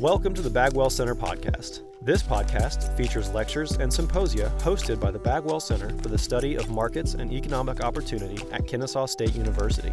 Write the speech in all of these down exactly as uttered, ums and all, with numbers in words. Welcome to the Bagwell Center podcast. This podcast features lectures and symposia hosted by the Bagwell Center for the Study of Markets and Economic Opportunity at Kennesaw State University.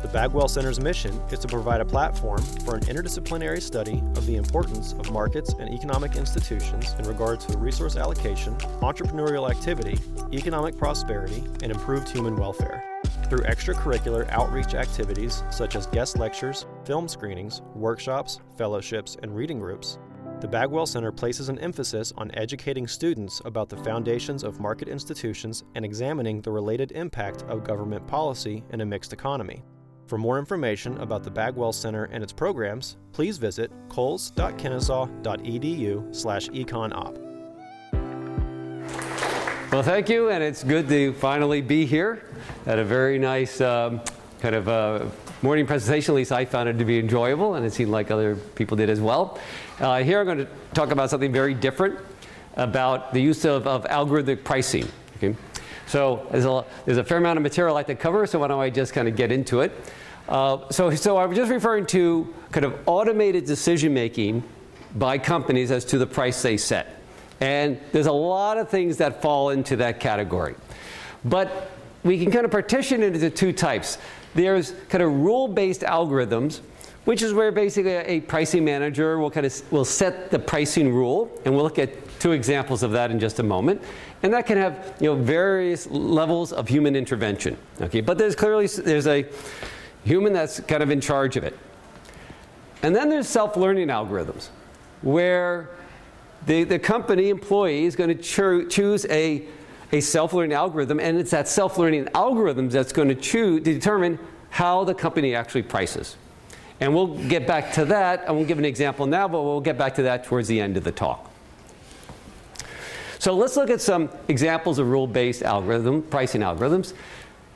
The Bagwell Center's mission is to provide a platform for an interdisciplinary study of the importance of markets and economic institutions in regard to resource allocation, entrepreneurial activity, economic prosperity, and improved human welfare. Through extracurricular outreach activities such as guest lectures, film screenings, workshops, fellowships, and reading groups, the Bagwell Center places an emphasis on educating students about the foundations of market institutions and examining the related impact of government policy in a mixed economy. For more information about the Bagwell Center and its programs, please visit coles dot kennesaw dot e d u slash econop. Well, thank you, and it's good to finally be here at a very nice um, kind of uh, morning presentation. At least I found it to be enjoyable, and it seemed like other people did as well. Uh, here I'm going to talk about something very different about the use of, of algorithmic pricing. Okay? So there's a, there's a fair amount of material I like to cover, so why don't I just kind of get into it. Uh, so, so I'm just referring to kind of automated decision making by companies as to the price they set. And there's a lot of things that fall into that category. But we can kind of partition it into two types. There's kind of rule-based algorithms, which is where basically a pricing manager will kind of will set the pricing rule, and we'll look at two examples of that in just a moment. And that can have, you know, various levels of human intervention. Okay, but there's clearly there's a human that's kind of in charge of it. And then there's self-learning algorithms, where The, the company employee is going to cho- choose a, a self-learning algorithm, and it's that self-learning algorithm that's going to choose to determine how the company actually prices. And we'll get back to that. I won't give an example now, but we'll get back to that towards the end of the talk. So let's look at some examples of rule-based algorithm, pricing algorithms.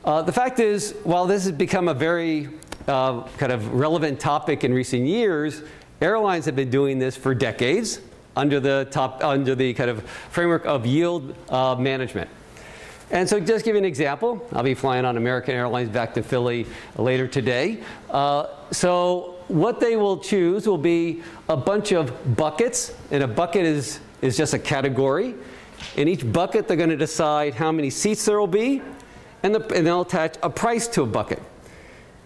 Uh, the fact is, while this has become a very uh, kind of relevant topic in recent years, airlines have been doing this for decades. Under the top, under the kind of framework of yield uh, management. And so just give you an example. I'll be flying on American Airlines back to Philly later today. Uh, so what they will choose will be a bunch of buckets, and a bucket is, is just a category. In each bucket, they're going to decide how many seats there will be, and, the, and they'll attach a price to a bucket.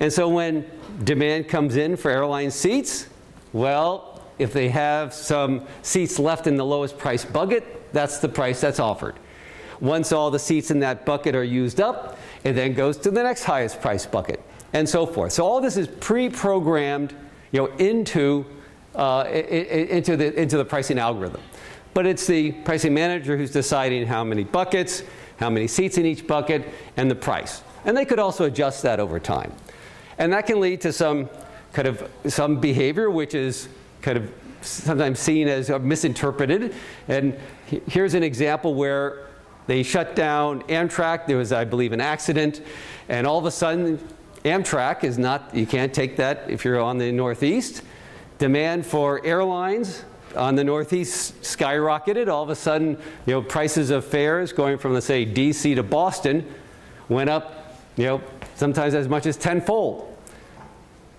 And so when demand comes in for airline seats, well, if they have some seats left in the lowest price bucket, that's the price that's offered. Once all the seats in that bucket are used up, it then goes to the next highest price bucket, and so forth. So all this is pre-programmed, you know, into uh, into the into the pricing algorithm. But it's the pricing manager who's deciding how many buckets, how many seats in each bucket, and the price. And they could also adjust that over time, and that can lead to some kind of some behavior which is kind of sometimes seen as misinterpreted. And here's an example where they shut down Amtrak. There was, I believe, an accident. And all of a sudden, Amtrak is not, you can't take that if you're on the Northeast. Demand for airlines on the Northeast skyrocketed. All of a sudden, you know, prices of fares going from, let's say, D C to Boston went up, you know, sometimes as much as tenfold.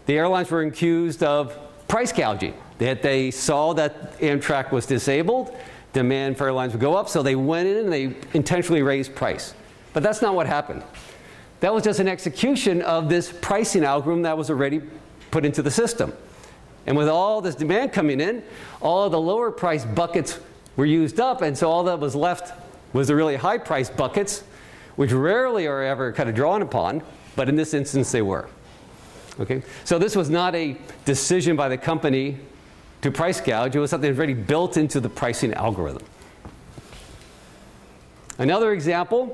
The airlines were accused of price gouging, that they saw that Amtrak was disabled, demand for airlines would go up, so they went in and they intentionally raised price. But that's not what happened. That was just an execution of this pricing algorithm that was already put into the system. And with all this demand coming in, all of the lower price buckets were used up, and so all that was left was the really high price buckets, which rarely are ever kind of drawn upon, but in this instance they were. Okay, so this was not a decision by the company to price gouge. It was something already built into the pricing algorithm. Another example,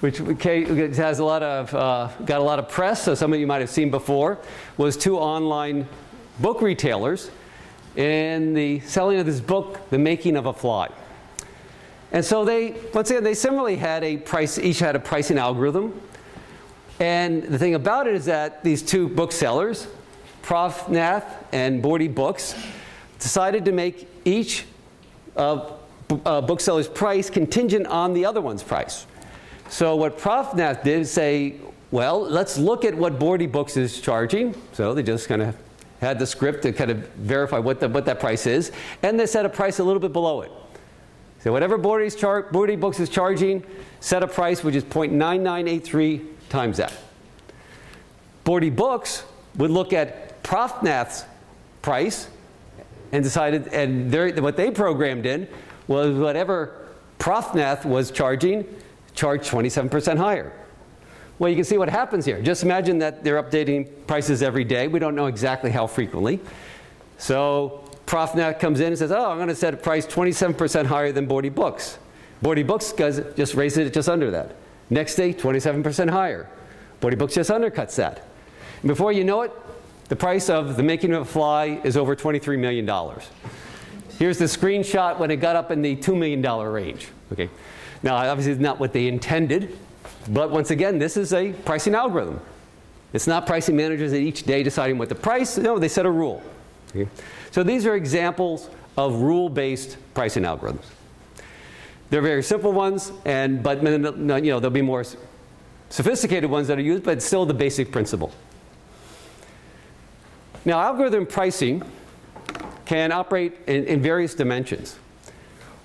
which has a lot of uh, got a lot of press, so some of you might have seen before, was two online book retailers in the selling of this book, The Making of a Fly. And so they, once again, they similarly had a price. Each had a pricing algorithm. And the thing about it is that these two booksellers, Profnath and Bordy Books, decided to make each uh, b- uh, bookseller's price contingent on the other one's price. So what Profnath did is say, well, let's look at what Bordy Books is charging. So they just kind of had the script to kind of verify what, the, what that price is, and they set a price a little bit below it. So whatever Bordy's char- Bordy Books is charging, set a price which is zero point nine nine eight three times that. Bordy Books would look at Profnath's price and decided, and what they programmed in was whatever Profnath was charging, charged twenty-seven percent higher. Well, you can see what happens here. Just imagine that they're updating prices every day. We don't know exactly how frequently. So Profnath comes in and says, oh, I'm going to set a price twenty-seven percent higher than Bordy Books. Bordy Books just raises it just under that. Next day, twenty-seven percent higher. Bordy Books just undercuts that. And before you know it, the price of The Making of a Fly is over twenty-three million dollars. Here's the screenshot when it got up in the two million dollars range. Okay. Now, obviously, it's not what they intended. But once again, this is a pricing algorithm. It's not pricing managers at each day deciding what the price. No, they set a rule. Okay. So these are examples of rule-based pricing algorithms. They're very simple ones, and but you know there'll be more sophisticated ones that are used, but it's still the basic principle. Now, algorithm pricing can operate in, in various dimensions.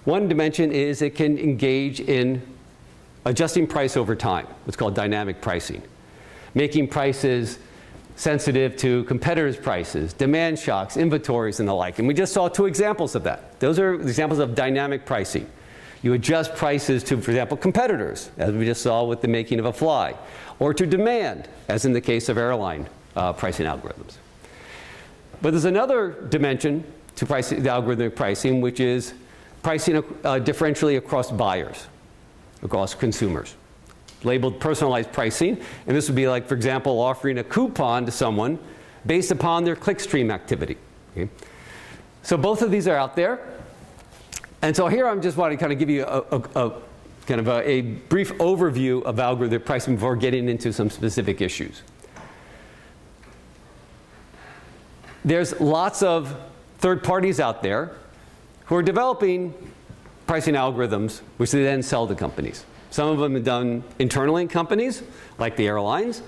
One dimension is it can engage in adjusting price over time, what's called dynamic pricing, making prices sensitive to competitors' prices, demand shocks, inventories, and the like. And we just saw two examples of that. Those are examples of dynamic pricing. You adjust prices to, for example, competitors, as we just saw with The Making of a Fly, or to demand, as in the case of airline uh, pricing algorithms. But there's another dimension to pricing, the algorithmic pricing, which is pricing uh, differentially across buyers, across consumers, labeled personalized pricing. And this would be like, for example, offering a coupon to someone based upon their clickstream activity. Okay. So both of these are out there. And so here I'm just wanting to kind of give you a, a, a kind of a, a brief overview of algorithmic pricing before getting into some specific issues. There's lots of third parties out there who are developing pricing algorithms, which they then sell to companies. Some of them are done internally in companies, like the airlines.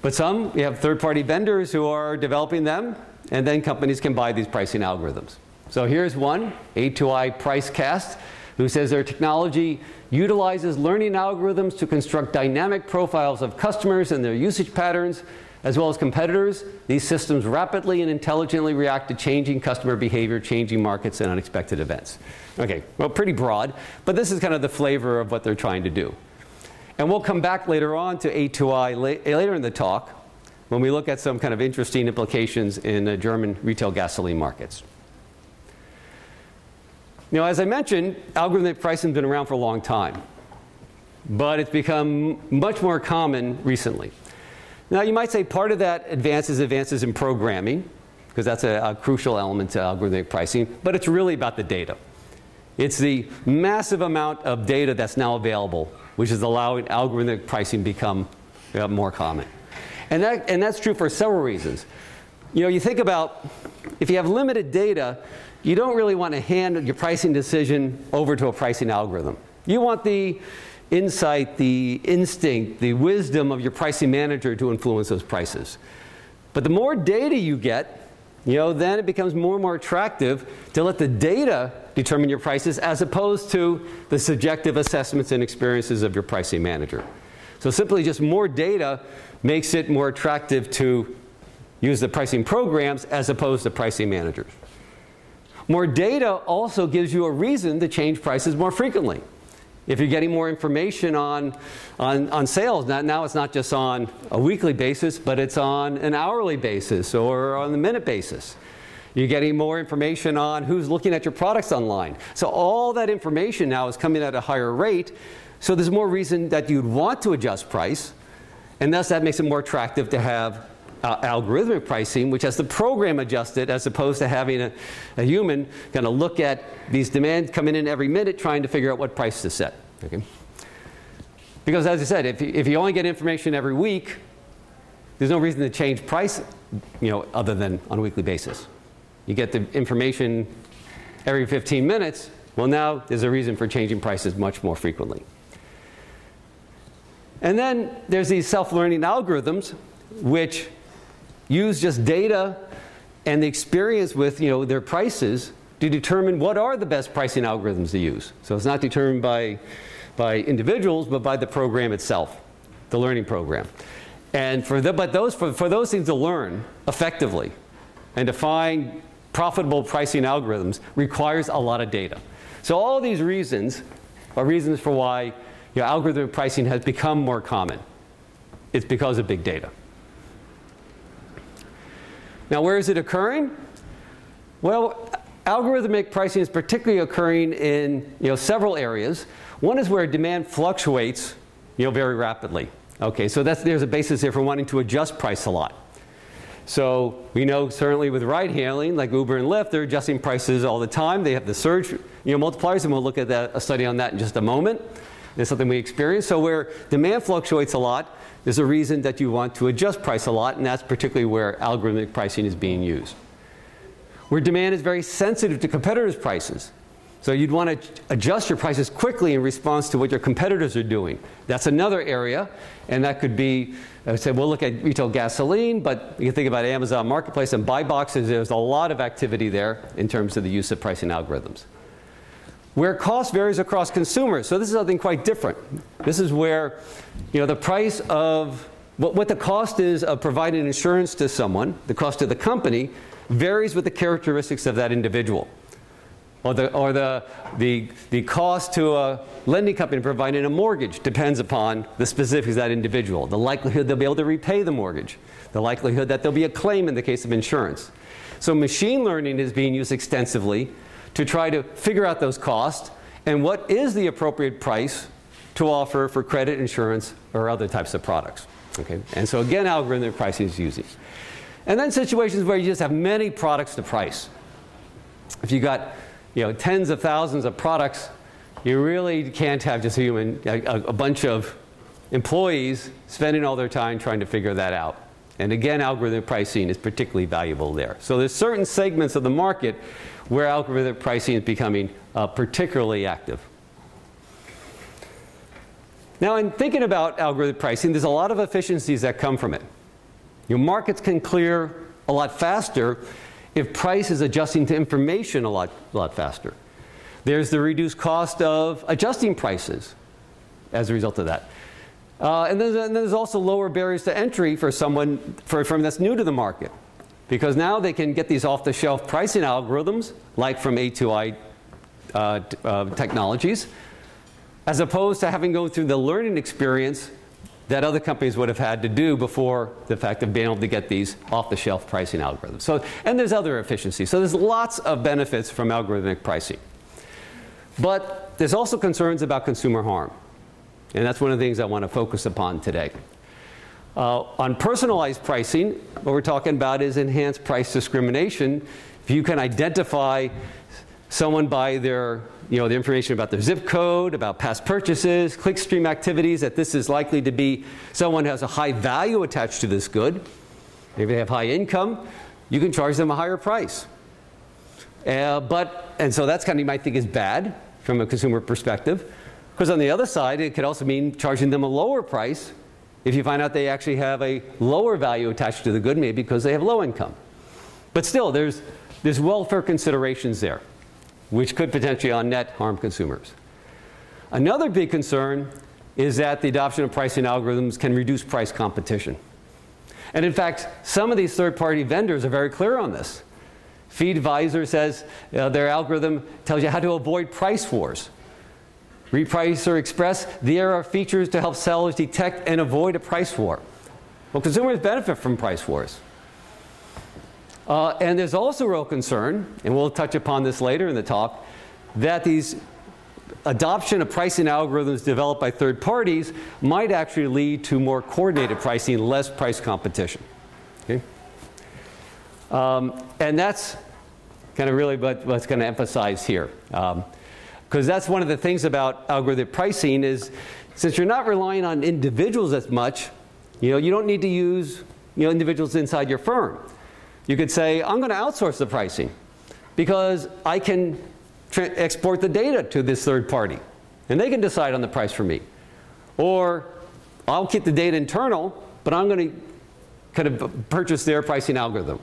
But some, we have third-party vendors who are developing them, and then companies can buy these pricing algorithms. So here's one, A two I PriceCast, who says their technology utilizes learning algorithms to construct dynamic profiles of customers and their usage patterns, as well as competitors. These systems rapidly and intelligently react to changing customer behavior, changing markets, and unexpected events. Okay, well, pretty broad, but this is kind of the flavor of what they're trying to do. And we'll come back later on to A two I la- later in the talk when we look at some kind of interesting implications in the German retail gasoline markets. Now, as I mentioned, algorithmic pricing has been around for a long time, but it's become much more common recently. Now, you might say part of that advances advances in programming, because that's a, a crucial element to algorithmic pricing, but it's really about the data. It's the massive amount of data that's now available, which is allowing algorithmic pricing to become uh, more common. And, that, and that's true for several reasons. You know, you think about if you have limited data, you don't really want to hand your pricing decision over to a pricing algorithm. You want the insight, the instinct, the wisdom of your pricing manager to influence those prices. But the more data you get, you know, then it becomes more and more attractive to let the data determine your prices as opposed to the subjective assessments and experiences of your pricing manager. So simply just more data makes it more attractive to use the pricing programs as opposed to pricing managers. More data also gives you a reason to change prices more frequently. If you're getting more information on, on, on sales, now it's not just on a weekly basis, but it's on an hourly basis or on the minute basis. You're getting more information on who's looking at your products online. So all that information now is coming at a higher rate, so there's more reason that you'd want to adjust price, and thus that makes it more attractive to have uh, algorithmic pricing, which has the program adjusted as opposed to having a, a human kind of look at these demands coming in every minute trying to figure out what price to set. Okay. Because as I said, if you, if you only get information every week, there's no reason to change price, you know, other than on a weekly basis. You get the information every fifteen minutes. Well, now there's a reason for changing prices much more frequently. And then there's these self-learning algorithms, which use just data and the experience with, you know, their prices to determine what are the best pricing algorithms to use. So it's not determined by, by individuals, but by the program itself, the learning program. And for the, but those for, for those things to learn effectively and to find profitable pricing algorithms requires a lot of data. So all these reasons are reasons for why, you know, algorithmic pricing has become more common. It's because of big data. Now, where is it occurring? Well, algorithmic pricing is particularly occurring in, you know, several areas. One is where demand fluctuates, you know, very rapidly. Okay, so that's, there's a basis here for wanting to adjust price a lot. So we know certainly with ride hailing, like Uber and Lyft, they're adjusting prices all the time. They have the surge, you know, multipliers, and we'll look at that, a study on that in just a moment. It's something we experience. So where demand fluctuates a lot, there's a reason that you want to adjust price a lot, and that's particularly where algorithmic pricing is being used. Where demand is very sensitive to competitors' prices. So you'd want to adjust your prices quickly in response to what your competitors are doing. That's another area, and that could be, I would say, we'll look at retail gasoline, but you can think about Amazon Marketplace and buy boxes. There's a lot of activity there in terms of the use of pricing algorithms. Where cost varies across consumers. So this is something quite different. This is where, you know, the price of, what, what the cost is of providing insurance to someone, the cost to the company, varies with the characteristics of that individual. Or the, or the, the, the cost to a lending company providing a mortgage depends upon the specifics of that individual, the likelihood they'll be able to repay the mortgage, the likelihood that there'll be a claim in the case of insurance. So machine learning is being used extensively to try to figure out those costs and what is the appropriate price to offer for credit, insurance, or other types of products. Okay? And so again, algorithmic pricing is used. And then situations where you just have many products to price. If you got, you know, tens of thousands of products, you really can't have just a human, a, a bunch of employees spending all their time trying to figure that out. And again, algorithmic pricing is particularly valuable there. So there's certain segments of the market where algorithmic pricing is becoming uh, particularly active. Now, in thinking about algorithmic pricing, there's a lot of efficiencies that come from it. Your markets can clear a lot faster if price is adjusting to information a lot, a lot faster. There's the reduced cost of adjusting prices as a result of that. Uh, and, then, and then there's also lower barriers to entry for someone, for a firm that's new to the market. Because now they can get these off-the-shelf pricing algorithms, like from A two I uh, uh, technologies, as opposed to having to go through the learning experience that other companies would have had to do before the fact of being able to get these off-the-shelf pricing algorithms. So, and there's other efficiencies. So there's lots of benefits from algorithmic pricing. But there's also concerns about consumer harm. And that's one of the things I want to focus upon today. Uh, on personalized pricing, what we're talking about is enhanced price discrimination. If you can identify someone by their, you know, the information about their zip code, about past purchases, clickstream activities, that this is likely to be someone who has a high value attached to this good. If they have high income, you can charge them a higher price. Uh, but, and so that's kind of, you might think is bad from a consumer perspective. Because on the other side, it could also mean charging them a lower price if you find out they actually have a lower value attached to the good, maybe because they have low income. But still, there's, there's welfare considerations there, which could potentially on net harm consumers. Another big concern is that the adoption of pricing algorithms can reduce price competition. And in fact, some of these third-party vendors are very clear on this. Feedvisor says uh, their algorithm tells you how to avoid price wars. Reprice or Express, there are features to help sellers detect and avoid a price war. Well, consumers benefit from price wars. Uh, and there's also real concern, and we'll touch upon this later in the talk, that these adoption of pricing algorithms developed by third parties might actually lead to more coordinated pricing, less price competition. Okay? Um, and that's kind of really what, what's going to emphasize here. Um, Because that's one of the things about algorithmic pricing is, since you're not relying on individuals as much, you know, you don't need to use, you know, individuals inside your firm. You could say, I'm going to outsource the pricing because I can tra- export the data to this third party, and they can decide on the price for me. Or I'll keep the data internal, but I'm going to kind of purchase their pricing algorithm.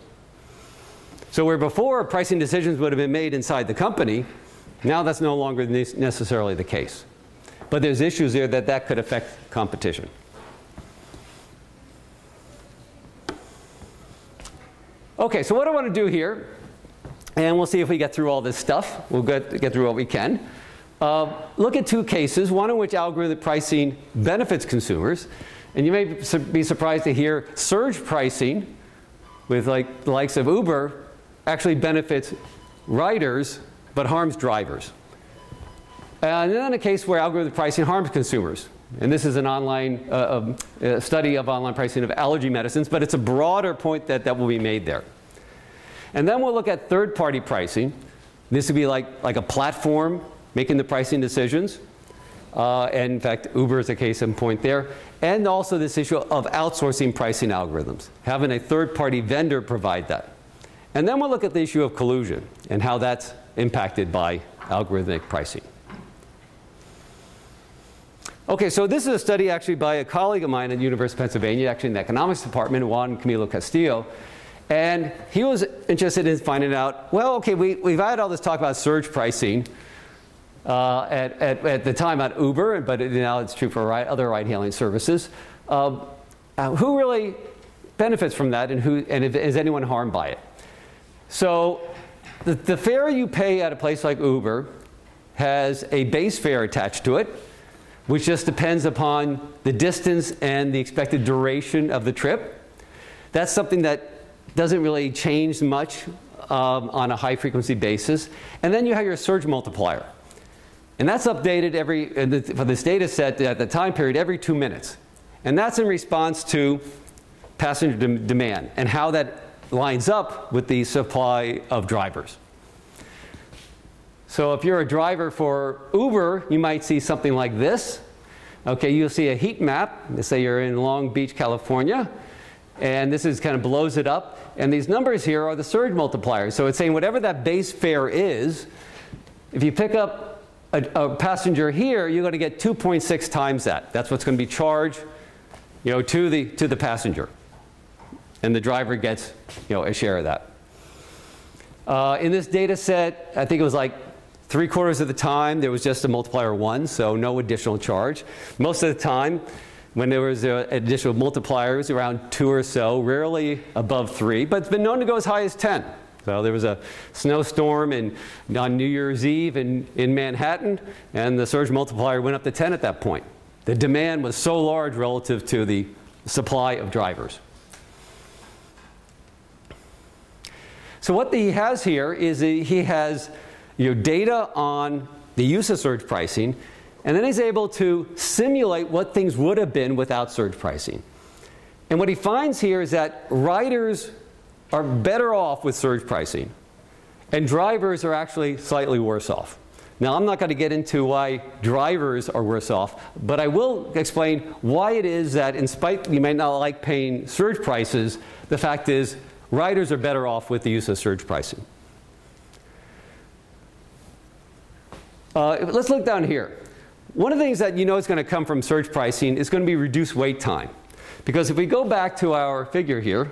So where before pricing decisions would have been made inside the company, now that's no longer necessarily the case. But there's issues there that that could affect competition. Okay, so what I want to do here, and we'll see if we get through all this stuff. We'll get, get through what we can. Uh, look at two cases, one in which algorithmic pricing benefits consumers. And you may be surprised to hear surge pricing with like the likes of Uber actually benefits riders but harms drivers. And then a case where algorithmic pricing harms consumers. And this is an online uh, um, study of online pricing of allergy medicines, but it's a broader point that, that will be made there. And then we'll look at third-party pricing. This would be like, like a platform making the pricing decisions. Uh, and in fact, Uber is a case in point there. And also this issue of outsourcing pricing algorithms, having a third-party vendor provide that. And then we'll look at the issue of collusion and how that's impacted by algorithmic pricing. Okay, so this is a study actually by a colleague of mine at the University of Pennsylvania, actually in the economics department, Juan Camilo Castillo. And he was interested in finding out, well, okay, we, we've had all this talk about surge pricing uh, at, at, at the time at Uber, but it, now it's true for ride, other ride-hailing services. Um, uh, who really benefits from that, and, who, and if, is anyone harmed by it? So the, the fare you pay at a place like Uber has a base fare attached to it, which just depends upon the distance and the expected duration of the trip. That's something that doesn't really change much um, on a high-frequency basis. And then you have your surge multiplier. And that's updated every, for this data set at the time period, every two minutes. And that's in response to passenger de- demand and how that lines up with the supply of drivers. So if you're a driver for Uber, you might see something like this. Okay, you'll see a heat map. Let's say you're in Long Beach, California. And this is kind of blows it up. And these numbers here are the surge multipliers. So it's saying whatever that base fare is, if you pick up a, a passenger here, you're going to get two point six times that. That's what's going to be charged, you know, to the to the passenger. And the driver gets, you know, a share of that. Uh, in this data set, I think it was like three quarters of the time, there was just a multiplier of one, so no additional charge. Most of the time, when there was uh, additional multipliers, around two or so, rarely above three, but it's been known to go as high as ten. So there was a snowstorm in, on New Year's Eve in, in Manhattan, and the surge multiplier went up to ten at that point. The demand was so large relative to the supply of drivers. So what he has here is he has your data on the use of surge pricing, and then he's able to simulate what things would have been without surge pricing. And what he finds here is that riders are better off with surge pricing, and drivers are actually slightly worse off. Now, I'm not going to get into why drivers are worse off, but I will explain why it is that in spite you may not like paying surge prices, the fact is riders are better off with the use of surge pricing. Uh, let's look down here. One of the things that you know is going to come from surge pricing is going to be reduced wait time. Because if we go back to our figure here,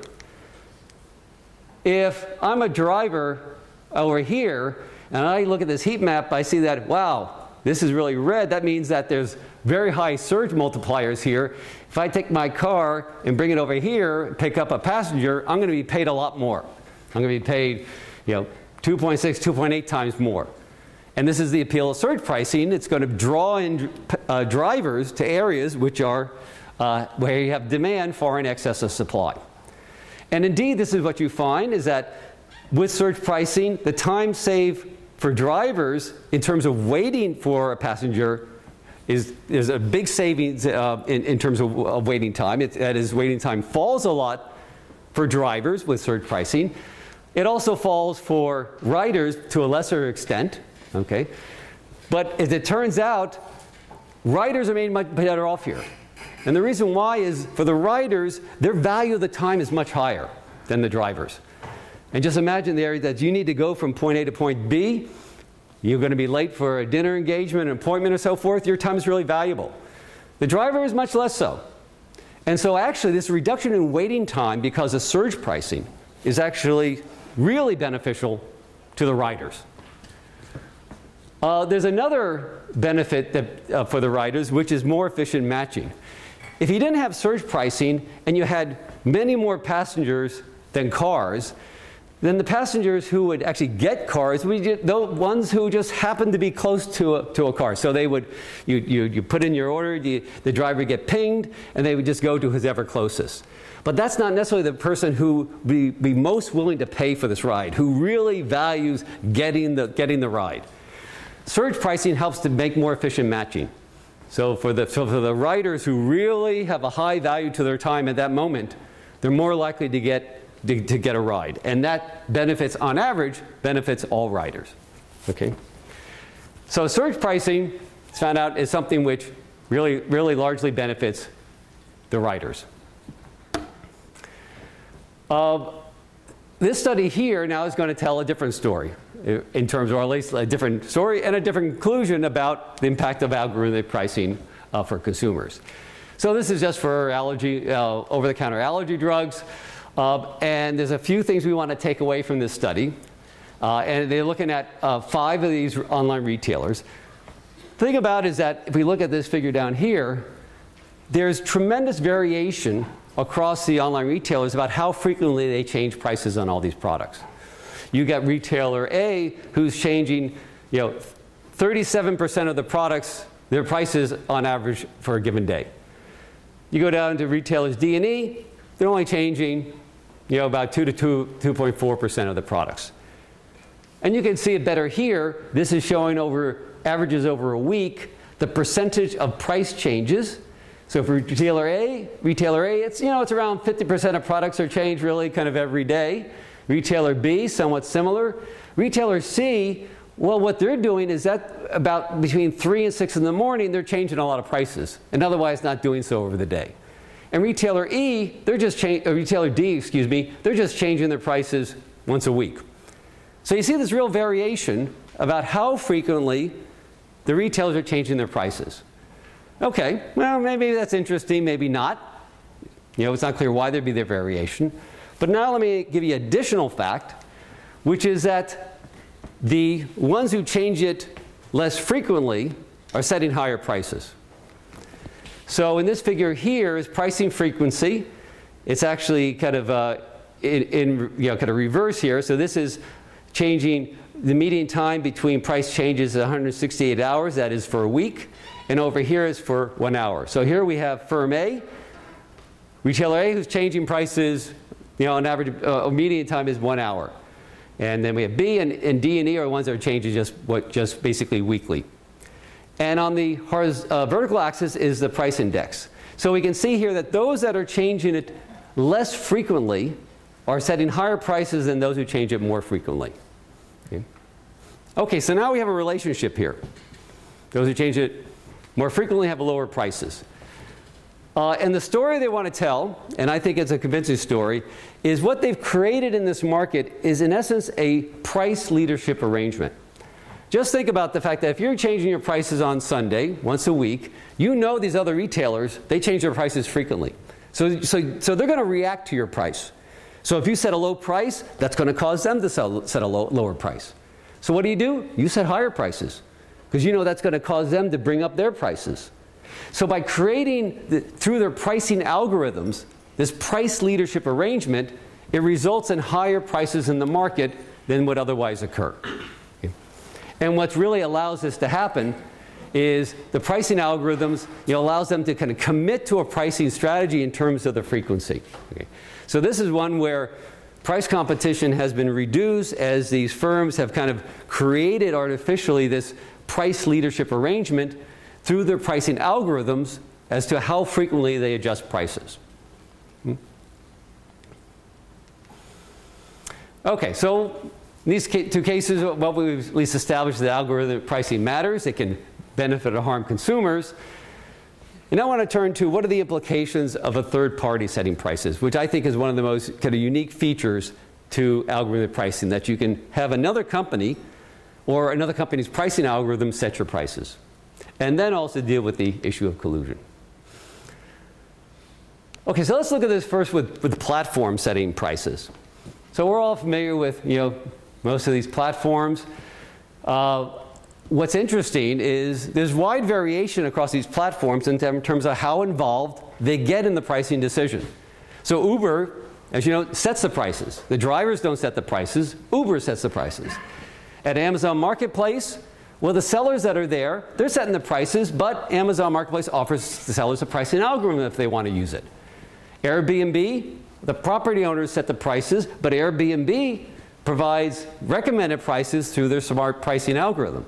if I'm a driver over here and I look at this heat map, I see that, wow, this is really red. That means that there's very high surge multipliers here. If I take my car and bring it over here, pick up a passenger, I'm going to be paid a lot more. I'm going to be paid, you know, two point six, two point eight times more. And this is the appeal of surge pricing. It's going to draw in uh, drivers to areas which are uh, where you have demand far in excess of supply. And indeed, this is what you find is that with surge pricing, the time saved for drivers in terms of waiting for a passenger is there's a big savings uh, in, in terms of, of waiting time. It, that is, waiting time falls a lot for drivers with surge pricing. It also falls for riders to a lesser extent. Okay, but as it turns out, riders are made much better off here. And the reason why is for the riders, their value of the time is much higher than the drivers. And just imagine the area that you need to go from point A to point B. You're going to be late for a dinner engagement, an appointment, and so forth. Your time is really valuable. The driver is much less so. And so actually, this reduction in waiting time because of surge pricing is actually really beneficial to the riders. Uh, there's another benefit that, uh, for the riders, which is more efficient matching. If you didn't have surge pricing and you had many more passengers than cars, then the passengers who would actually get cars would be the ones who just happened to be close to a, to a car. So they would, you, you, you put in your order, you, the driver would get pinged, and they would just go to who's ever closest. But that's not necessarily the person who would be, be most willing to pay for this ride, who really values getting the, getting the ride. Surge pricing helps to make more efficient matching. So for the, so for the riders who really have a high value to their time at that moment, they're more likely to get To, to get a ride, and that benefits, on average, benefits all riders. Okay. So surge pricing, it's found out, is something which really, really largely benefits the riders. Uh, this study here now is going to tell a different story, in terms, or at least a different story and a different conclusion about the impact of algorithmic pricing uh, for consumers. So this is just for allergy, uh, over-the-counter allergy drugs. Uh, and there's a few things we want to take away from this study. Uh, and they're looking at uh, five of these online retailers. The thing about is that if we look at this figure down here, there's tremendous variation across the online retailers about how frequently they change prices on all these products. You got retailer A who's changing, you know, thirty-seven percent of the products, their prices on average for a given day. You go down to retailers D and E, they're only changing, you know, about two to two, two point four percent of the products. And you can see it better here. This is showing over averages over a week, the percentage of price changes. So for retailer A, retailer A, it's, you know, it's around fifty percent of products are changed really kind of every day. Retailer B, somewhat similar. Retailer C, well, what they're doing is that about between three and six in the morning, they're changing a lot of prices, and otherwise not doing so over the day. And retailer E, they're just changing, retailer D, excuse me, they're just changing their prices once a week. So you see this real variation about how frequently the retailers are changing their prices. Okay, well, maybe that's interesting, maybe not. You know, it's not clear why there'd be their variation. But now let me give you additional fact, which is that the ones who change it less frequently are setting higher prices. So in this figure here is pricing frequency. It's actually kind of uh, in, in you know, kind of reverse here. So this is changing the median time between price changes at one hundred sixty-eight hours. That is for a week. And over here is for one hour. So here we have firm A, retailer A, who's changing prices. You know, on average, uh, median time is one hour. And then we have B and, and D and E are ones that are changing just what just basically weekly. And on the uh, vertical axis is the price index. So we can see here that those that are changing it less frequently are setting higher prices than those who change it more frequently. Okay, okay, so now we have a relationship here. Those who change it more frequently have lower prices. Uh, and the story they want to tell, and I think it's a convincing story, is what they've created in this market is in essence a price leadership arrangement. Just think about the fact that if you're changing your prices on Sunday, once a week, you know these other retailers, they change their prices frequently. So, so, so they're going to react to your price. So if you set a low price, that's going to cause them to sell, set a low, lower price. So what do you do? You set higher prices, because you know that's going to cause them to bring up their prices. So by creating, the, through their pricing algorithms, this price leadership arrangement, it results in higher prices in the market than would otherwise occur. And what really allows this to happen is the pricing algorithms, you know, allows them to kind of commit to a pricing strategy in terms of the frequency. Okay. So this is one where price competition has been reduced as these firms have kind of created artificially this price leadership arrangement through their pricing algorithms as to how frequently they adjust prices. Hmm? Okay, so in these two cases, well, we've at least established that algorithmic pricing matters. It can benefit or harm consumers. And I want to turn to what are the implications of a third party setting prices, which I think is one of the most kind of unique features to algorithmic pricing, that you can have another company or another company's pricing algorithm set your prices, and then also deal with the issue of collusion. OK, so let's look at this first with, with platform setting prices. So we're all familiar with, you know, most of these platforms. Uh, what's interesting is there's wide variation across these platforms in terms of how involved they get in the pricing decision. So Uber, as you know, sets the prices. The drivers don't set the prices. Uber sets the prices. At Amazon Marketplace, well, the sellers that are there, they're setting the prices, but Amazon Marketplace offers the sellers a pricing algorithm if they want to use it. Airbnb, the property owners set the prices, but Airbnb provides recommended prices through their smart pricing algorithm.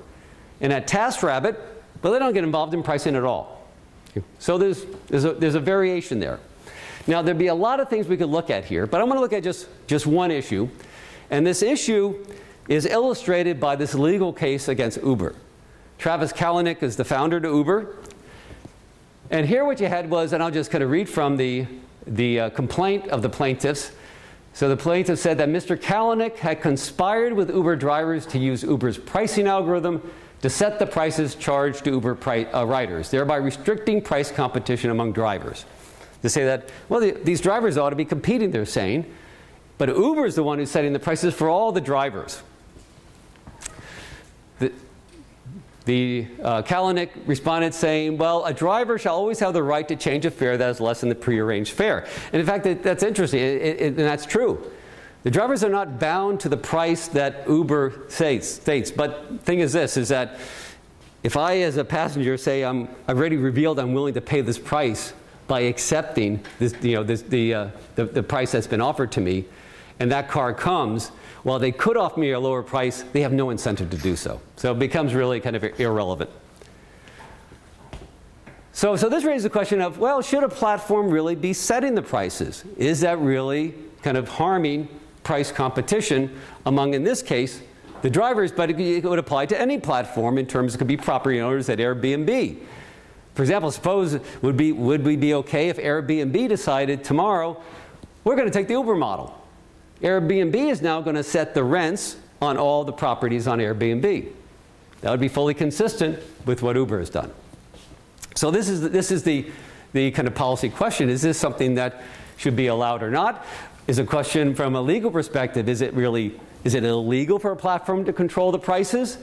And at TaskRabbit, well, they don't get involved in pricing at all. So there's, there's, a, there's a variation there. Now, there'd be a lot of things we could look at here, but I want to look at just, just one issue. And this issue is illustrated by this legal case against Uber. Travis Kalanick is the founder to Uber. And here what you had was, and I'll just kind of read from the, the uh, complaint of the plaintiffs. So the plaintiff said that Mister Kalanick had conspired with Uber drivers to use Uber's pricing algorithm to set the prices charged to Uber pri- uh, riders, thereby restricting price competition among drivers. They say that, well, the, these drivers ought to be competing, they're saying, but Uber is the one who's setting the prices for all the drivers. The, the uh, Kalanick responded saying, well, a driver shall always have the right to change a fare that is less than the prearranged fare. And in fact, that, that's interesting, it, it, and that's true. The drivers are not bound to the price that Uber states, states. But the thing is this, is that if I, as a passenger, say I'm, I've already revealed I'm willing to pay this price by accepting this, you know, this, the, uh, the, the price that's been offered to me, and that car comes, while they could offer me a lower price, they have no incentive to do so. So it becomes really kind of irrelevant. So, so this raises the question of, well, should a platform really be setting the prices? Is that really kind of harming price competition among, in this case, the drivers? But it would apply to any platform in terms, it could be property owners at Airbnb. For example, suppose would be would we be okay if Airbnb decided tomorrow we're going to take the Uber model? Airbnb is now going to set the rents on all the properties on Airbnb. That would be fully consistent with what Uber has done. So this is this is the the kind of policy question: is this something that should be allowed or not? Is a question from a legal perspective: is it really is it illegal for a platform to control the prices?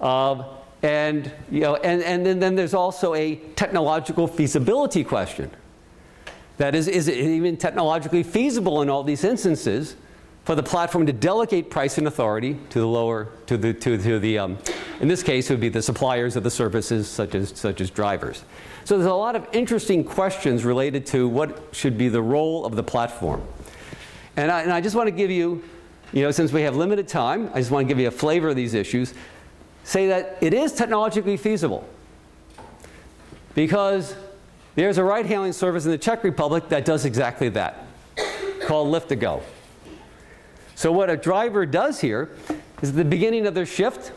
Uh, And, you know, and, and then, then there's also a technological feasibility question. That is, is it even technologically feasible in all these instances for the platform to delegate pricing authority to the lower, to the, to, to the um, in this case, it would be the suppliers of the services such as, such as drivers. So there's a lot of interesting questions related to what should be the role of the platform. And I, and I just want to give you, you know, since we have limited time, I just want to give you a flavor of these issues. Say that it is technologically feasible because there's a ride-hailing service in the Czech Republic that does exactly that, called Liftago. So what a driver does here is at the beginning of their shift,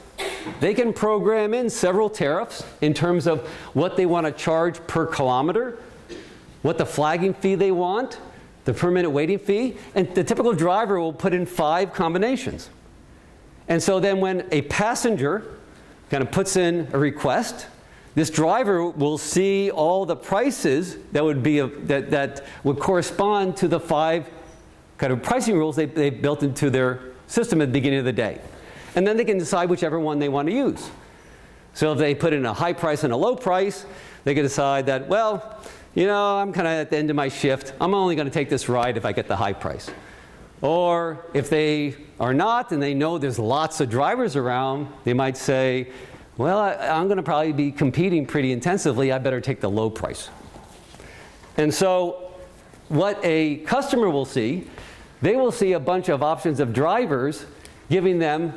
they can program in several tariffs in terms of what they want to charge per kilometer, what the flagging fee they want, the per-minute waiting fee, and the typical driver will put in five combinations. And so then when a passenger kind of puts in a request, this driver will see all the prices that would be a, that, that would correspond to the five kind of pricing rules they, they built into their system at the beginning of the day. And then they can decide whichever one they want to use. So if they put in a high price and a low price, they can decide that, well, you know, I'm kind of at the end of my shift. I'm only going to take this ride if I get the high price. Or if they are not and they know there's lots of drivers around, they might say, well, I, I'm going to probably be competing pretty intensively. I better take the low price. And so what a customer will see, they will see a bunch of options of drivers giving them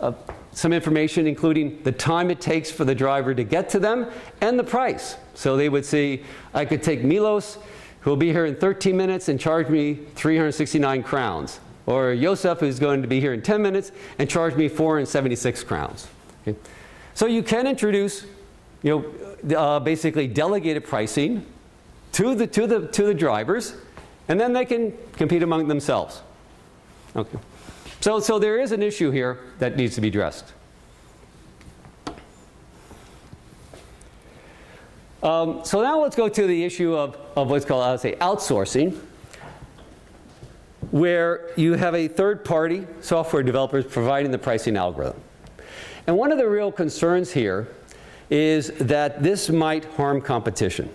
uh, some information, including the time it takes for the driver to get to them and the price. So they would see, I could take Milos, who will be here in thirteen minutes and charge me three hundred sixty-nine crowns. Or Yosef, who's going to be here in ten minutes and charge me four hundred seventy-six crowns. Okay. So you can introduce, you know, uh, basically delegated pricing to the, to, the, to the drivers, and then they can compete among themselves. Okay. So, so there is an issue here that needs to be addressed. Um, so now let's go to the issue of, of what's called, I would say, outsourcing. where you have a third-party software developer providing the pricing algorithm. And one of the real concerns here is that this might harm competition.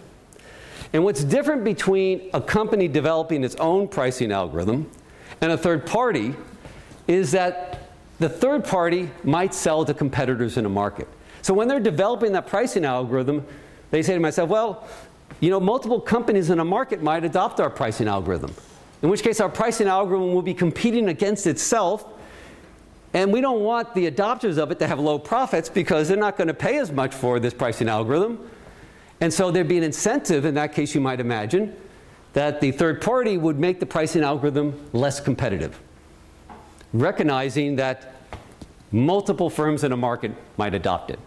And what's different between a company developing its own pricing algorithm and a third party is that the third party might sell to competitors in a market. So when they're developing that pricing algorithm, they say to myself, well, you know, multiple companies in a market might adopt our pricing algorithm, in which case our pricing algorithm will be competing against itself. And we don't want the adopters of it to have low profits because they're not going to pay as much for this pricing algorithm. And so there'd be an incentive, in that case you might imagine, that the third party would make the pricing algorithm less competitive, recognizing that multiple firms in a market might adopt it.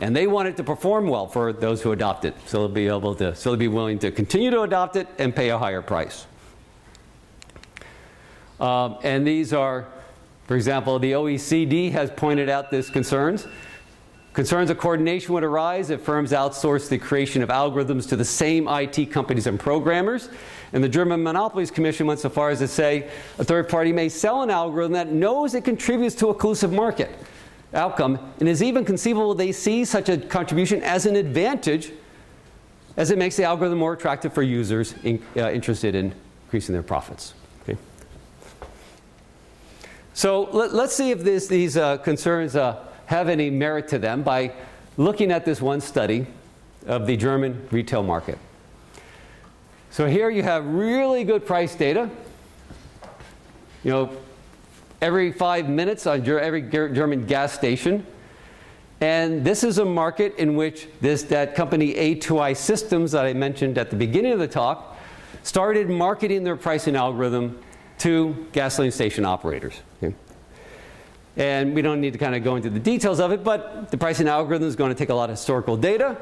And they want it to perform well for those who adopt it. So they'll be able to, so they'll be willing to continue to adopt it and pay a higher price. Um, and these are, for example, the O E C D has pointed out these concerns. Concerns of coordination would arise if firms outsource the creation of algorithms to the same I T companies and programmers. And the German Monopolies Commission went so far as to say a third party may sell an algorithm that knows it contributes to a collusive market outcome, and is even conceivable they see such a contribution as an advantage as it makes the algorithm more attractive for users in, uh, interested in increasing their profits. Okay. So let, let's see if this, these uh, concerns uh, have any merit to them by looking at this one study of the German retail market. So here you have really good price data. You know, every five minutes on ger- every ger- German gas station. And this is a market in which this, that company A two I Systems that I mentioned at the beginning of the talk started marketing their pricing algorithm to gasoline station operators. Okay. And we don't need to kind of go into the details of it, but the pricing algorithm is going to take a lot of historical data,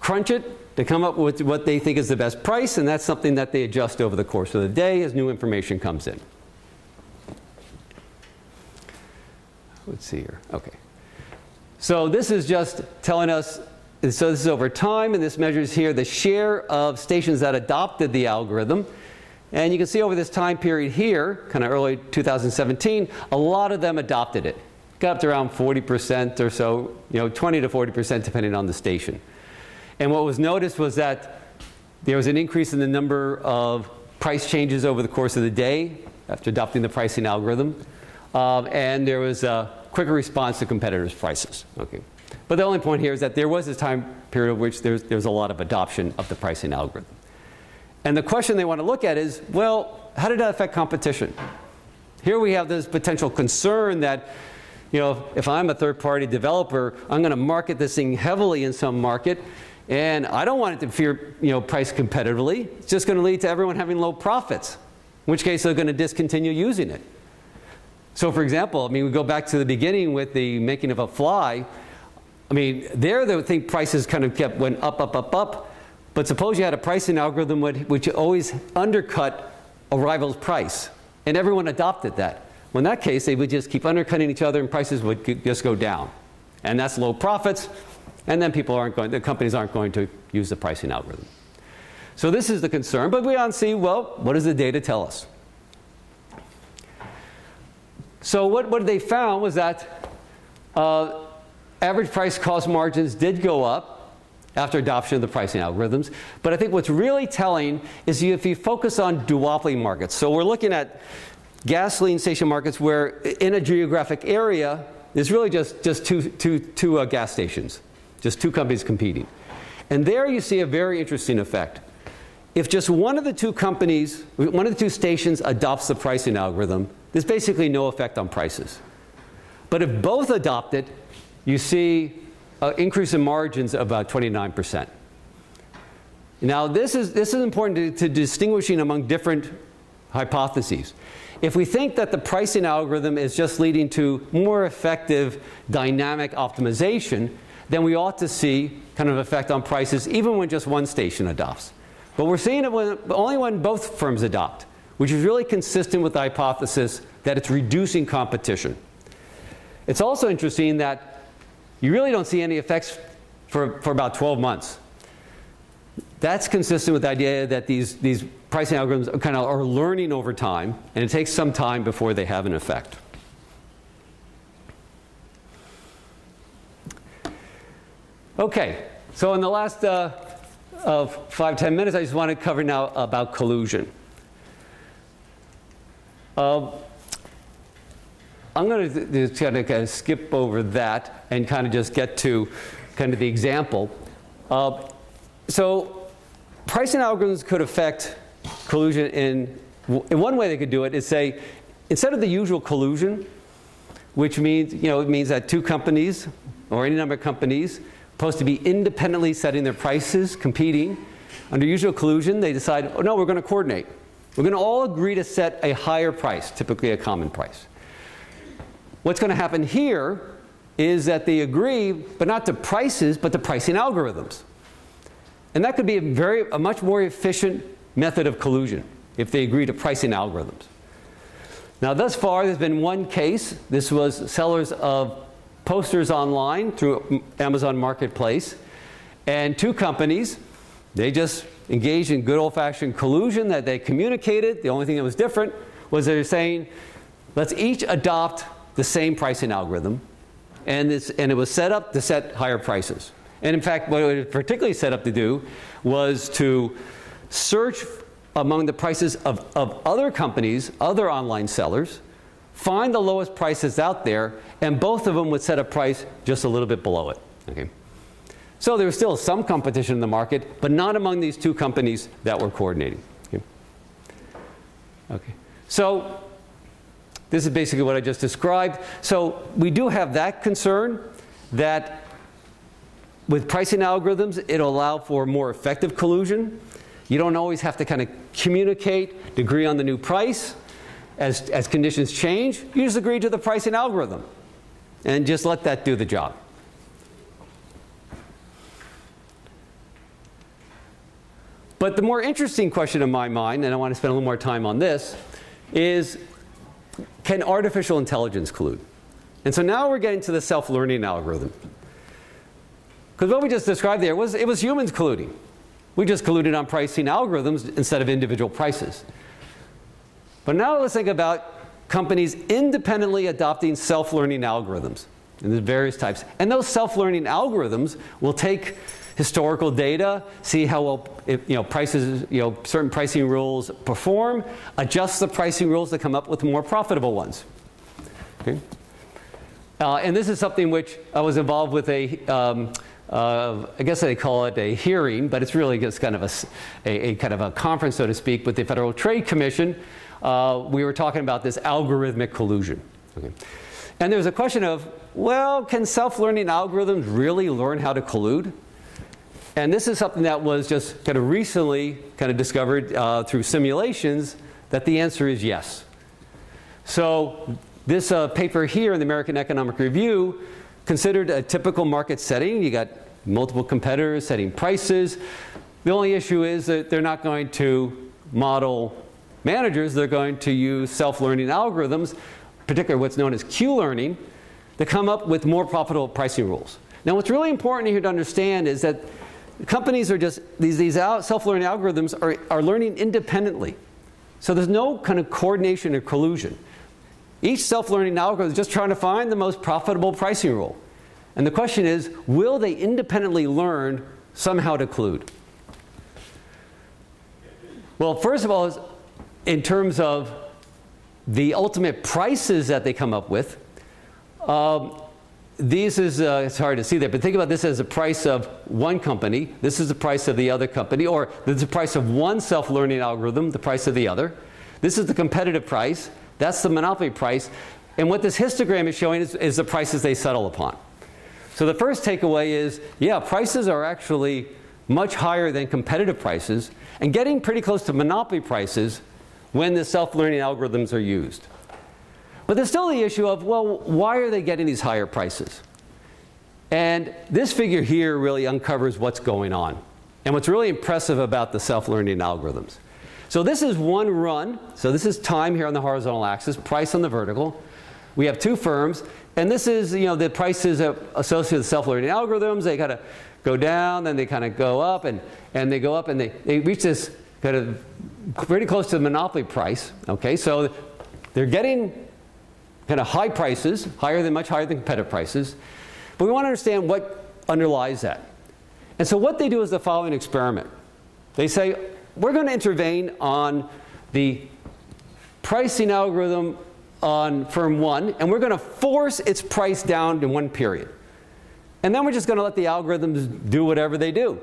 crunch it to come up with what they think is the best price, and that's something that they adjust over the course of the day as new information comes in. Let's see here. Okay. So this is just telling us, so this is over time, and this measures here the share of stations that adopted the algorithm. And you can see over this time period here, kind of early two thousand seventeen, a lot of them adopted it. Got up to around forty percent or so, you know, twenty to forty percent depending on the station. And what was noticed was that there was an increase in the number of price changes over the course of the day after adopting the pricing algorithm. Um, and there was a quicker response to competitors' prices. Okay. But the only point here is that there was this time period of which there's, there's a lot of adoption of the pricing algorithm. And the question they want to look at is, well, how did that affect competition? Here we have this potential concern that, you know, if I'm a third-party developer, I'm going to market this thing heavily in some market, and I don't want it to fear, you know, price competitively. It's just going to lead to everyone having low profits, in which case they're going to discontinue using it. So, for example, I mean, we go back to the beginning with the making of a fly. I mean, there the thing prices kind of kept went up, up, up, up. But suppose you had a pricing algorithm which always undercut a rival's price, and everyone adopted that. Well, in that case, they would just keep undercutting each other, and prices would just go down, and that's low profits. And then people aren't going, the companies aren't going to use the pricing algorithm. So this is the concern. But we on see, well, what does the data tell us? So what what they found was that uh, average price cost margins did go up after adoption of the pricing algorithms. But I think what's really telling is if you focus on duopoly markets. So we're looking at gasoline station markets where in a geographic area, there's really just, just two, two, two uh, gas stations, just two companies competing. And there you see a very interesting effect. If just one of the two companies, one of the two stations adopts the pricing algorithm, there's basically no effect on prices. But if both adopt it, you see Uh, increase in margins of about twenty-nine percent. Now, this is, this is important to, to distinguishing among different hypotheses. If we think that the pricing algorithm is just leading to more effective dynamic optimization, then we ought to see kind of effect on prices even when just one station adopts. But we're seeing it when, only when both firms adopt, which is really consistent with the hypothesis that it's reducing competition. It's also interesting that you really don't see any effects for, for about twelve months. That's consistent with the idea that these, these pricing algorithms kind of are learning over time, and it takes some time before they have an effect. Okay, so in the last uh, of five, ten minutes, I just want to cover now about collusion. Um, I'm going to just kind of, kind of skip over that and kind of just get to kind of the example. Uh, so pricing algorithms could affect collusion in, in one way they could do it is say, instead of the usual collusion, which means, you know, it means that two companies or any number of companies supposed to be independently setting their prices, competing. Under usual collusion, they decide, oh no, we're going to coordinate. We're going to all agree to set a higher price, typically a common price. What's going to happen here is that they agree, but not to prices, but to pricing algorithms. And that could be a very, a much more efficient method of collusion if they agree to pricing algorithms. Now, thus far, there's been one case. This was sellers of posters online through Amazon Marketplace. And two companies, they just engaged in good old-fashioned collusion that they communicated. The only thing that was different was they were saying, let's each adopt the same pricing algorithm. And, this, and it was set up to set higher prices. And in fact, what it was particularly set up to do was to search among the prices of, of other companies, other online sellers, find the lowest prices out there, and both of them would set a price just a little bit below it. Okay. So there was still some competition in the market, but not among these two companies that were coordinating. Okay. Okay. So this is basically what I just described. So we do have that concern that with pricing algorithms, it'll allow for more effective collusion. You don't always have to kind of communicate, agree on the new price. As, as conditions change, you just agree to the pricing algorithm and just let that do the job. But the more interesting question in my mind, and I want to spend a little more time on this, is can artificial intelligence collude? And so now we're getting to the self-learning algorithm. Because what we just described there was it was humans colluding. We just colluded on pricing algorithms instead of individual prices. But now let's think about companies independently adopting self-learning algorithms. And there's various types. And those self-learning algorithms will take historical data, see how well if, you know, prices, you know, certain pricing rules perform, adjust the pricing rules to come up with more profitable ones. Okay. Uh, and this is something which I was involved with a, um, uh, I guess they call it a hearing, but it's really just kind of a, a, a kind of a conference, so to speak, with the Federal Trade Commission. Uh, we were talking about this algorithmic collusion. Okay. And there was a question of, well, can self-learning algorithms really learn how to collude? And this is something that was just kind of recently kind of discovered uh, through simulations that the answer is yes. So this uh, paper here in the American Economic Review considered a typical market setting. You got multiple competitors setting prices. The only issue is that they're not going to model managers. They're going to use self-learning algorithms, particularly what's known as Q-learning, to come up with more profitable pricing rules. Now, what's really important here to understand is that companies are just, these, these out, self-learning algorithms are, are learning independently. So there's no kind of coordination or collusion. Each self-learning algorithm is just trying to find the most profitable pricing rule. And the question is, will they independently learn somehow to collude? Well, first of all, in terms of the ultimate prices that they come up with, um, This is, uh, it's hard to see there, but think about this as the price of one company. This is the price of the other company, or this is the price of one self-learning algorithm, the price of the other. This is the competitive price. That's the monopoly price. And what this histogram is showing is, is the prices they settle upon. So the first takeaway is, yeah, prices are actually much higher than competitive prices and getting pretty close to monopoly prices when the self-learning algorithms are used. But there's still the issue of, well, why are they getting these higher prices? And this figure here really uncovers what's going on and what's really impressive about the self-learning algorithms. So this is one run. So this is time here on the horizontal axis, price on the vertical. We have two firms. And this is, you know, the prices associated with self-learning algorithms. They kind of go down, then they kind of go up, and, and they go up, and they, they reach this that are pretty close to the monopoly price. Okay, so they're getting kind of high prices, higher than much higher than competitive prices. But we want to understand what underlies that. And so what they do is the following experiment. They say, we're going to intervene on the pricing algorithm on firm one, and we're going to force its price down in one period. And then we're just going to let the algorithms do whatever they do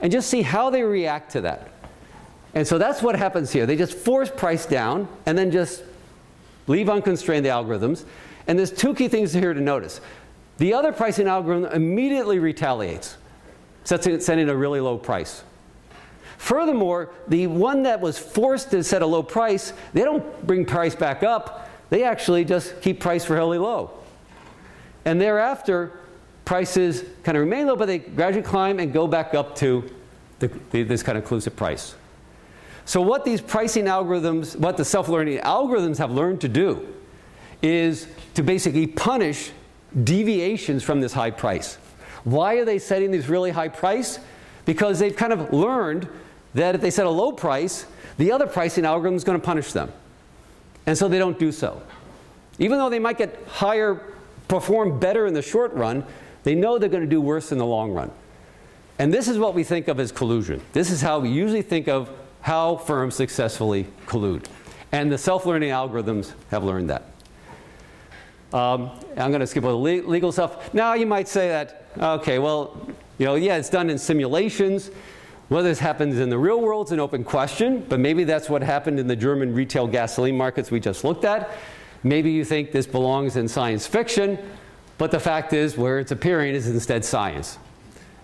and just see how they react to that. And so that's what happens here. They just force price down and then just leave unconstrained the algorithms. And there's two key things here to notice. The other pricing algorithm immediately retaliates, setting a really low price. Furthermore, the one that was forced to set a low price, they don't bring price back up. They actually just keep price really low. And thereafter, prices kind of remain low, but they gradually climb and go back up to the, the, this kind of inclusive price. So what these pricing algorithms, what the self-learning algorithms have learned to do is to basically punish deviations from this high price. Why are they setting these really high price? Because they've kind of learned that if they set a low price, the other pricing algorithm is going to punish them. And so they don't do so. Even though they might get higher, perform better in the short run, they know they're going to do worse in the long run. And this is what we think of as collusion. This is how we usually think of how firms successfully collude. And the self-learning algorithms have learned that. Um, I'm going to skip all the legal stuff. Now you might say that, okay, well, you know, yeah, it's done in simulations. Whether this happens in the real world is an open question, but maybe that's what happened in the German retail gasoline markets we just looked at. Maybe you think this belongs in science fiction, but the fact is where it's appearing is instead science.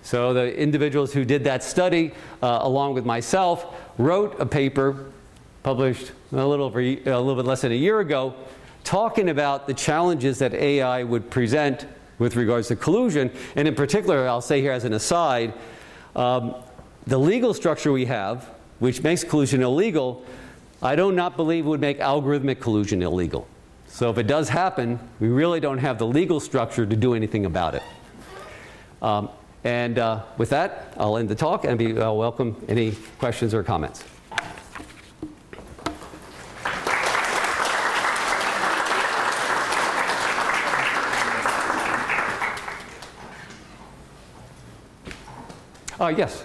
So the individuals who did that study, uh, along with myself, wrote a paper published a little, over, a little bit less than a year ago talking about the challenges that A I would present with regards to collusion. And in particular, I'll say here as an aside, um, the legal structure we have, which makes collusion illegal, I do not believe would make algorithmic collusion illegal. So if it does happen, we really don't have the legal structure to do anything about it. Um, And uh, with that, I'll end the talk and be, uh, welcome any questions or comments. Uh, yes?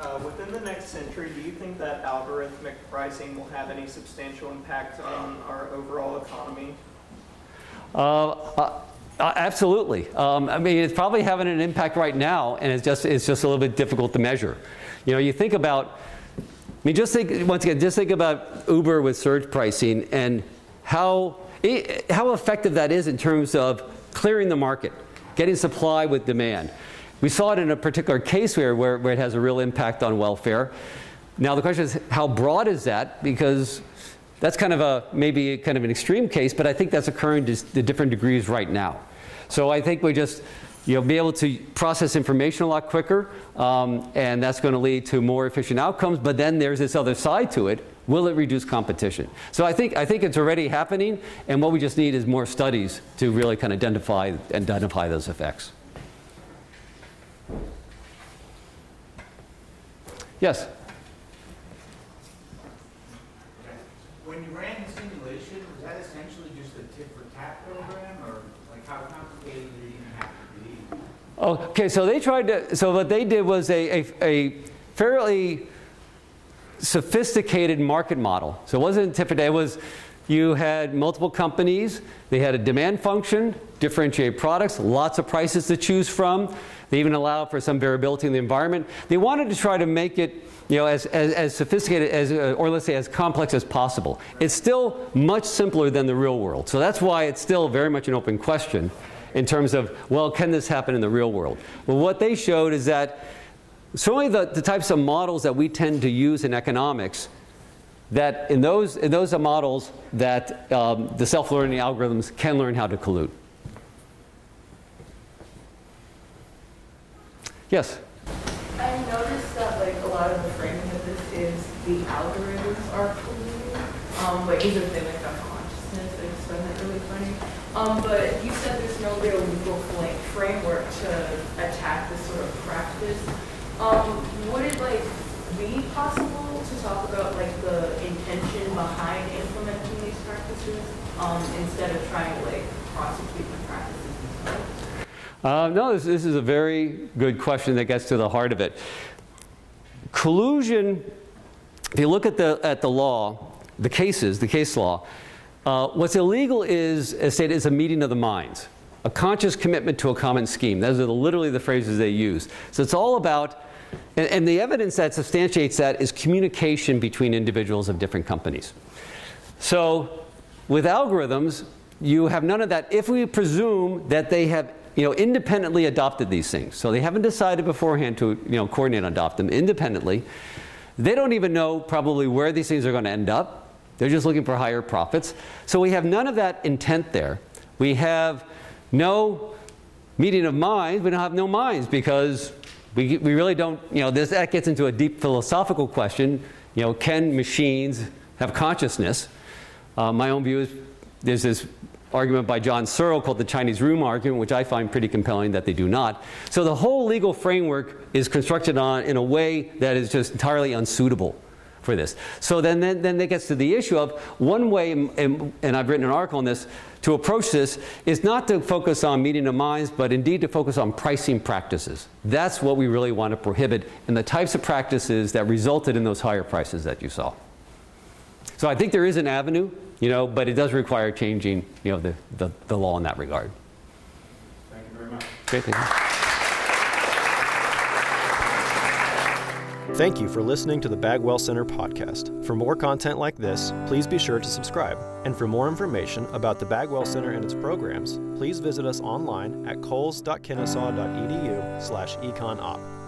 Uh, within the next century, do you think that algorithmic pricing will have any substantial impact on our overall economy? Uh, uh, Uh, absolutely. Um, I mean, it's probably having an impact right now, and it's just it's just a little bit difficult to measure. You know, you think about, I mean, just think once again, just think about Uber with surge pricing and how it, how effective that is in terms of clearing the market, getting supply with demand. We saw it in a particular case where where, where it has a real impact on welfare. Now the question is, how broad is that? Because that's kind of a maybe kind of an extreme case, but I think that's occurring to different degrees right now. So I think we just, you know, be able to process information a lot quicker, um, and that's going to lead to more efficient outcomes. But then there's this other side to it. Will it reduce competition? So I think I think it's already happening, and what we just need is more studies to really kind of identify identify those effects. Yes. When you ran the simulation, was that essentially just a tit for tat program, or like how complicated did it even have to be? Okay, so they tried to. So what they did was a, a, a fairly sophisticated market model. So it wasn't tit for tat. It was you had multiple companies. They had a demand function, differentiated products, lots of prices to choose from. They even allowed for some variability in the environment. They wanted to try to make it, you know, as, as, as sophisticated as, uh, or let's say as complex as possible. It's still much simpler than the real world. So that's why it's still very much an open question in terms of, well, can this happen in the real world? Well, what they showed is that certainly the, the types of models that we tend to use in economics, that in those, in those are models that um, the self-learning algorithms can learn how to collude. Yes? I noticed that like a lot of the framing of this is the algorithms are colluding, um, but either they make up consciousness, I just found that really funny. Um, but you said there's no real legal framework to attack this sort of practice. Um, would it like be possible to talk about like the intention behind implementing these practices um, instead of trying to like prosecute the practices themselves? Uh, no, this, this is a very good question that gets to the heart of it. Collusion, if you look at the, at the law, the cases, the case law, uh, what's illegal is, as stated, is a meeting of the minds, a conscious commitment to a common scheme. Those are the, literally the phrases they use. So it's all about, and, and the evidence that substantiates that is communication between individuals of different companies. So with algorithms, you have none of that if we presume that they have you know, independently adopted these things. So they haven't decided beforehand to you know, coordinate and adopt them independently. They don't even know probably where these things are going to end up. They're just looking for higher profits. So we have none of that intent there. We have no meeting of minds. We don't have no minds because we, we really don't, you know, this, that gets into a deep philosophical question. You know, can machines have consciousness? Uh, my own view is there's this argument by John Searle called the Chinese Room argument, which I find pretty compelling that they do not. So the whole legal framework is constructed on in a way that is just entirely unsuitable for this. So then then, then that gets to the issue of one way, and, and I've written an article on this, to approach this is not to focus on meeting of minds, but indeed to focus on pricing practices. That's what we really want to prohibit, and the types of practices that resulted in those higher prices that you saw. So I think there is an avenue, you know, but it does require changing, you know, the, the, the law in that regard. Thank you very much. Great, thank you. Thank you for listening to the Bagwell Center podcast. For more content like this, please be sure to subscribe. And for more information about the Bagwell Center and its programs, please visit us online at coles dot kennesaw dot e d u slash econop.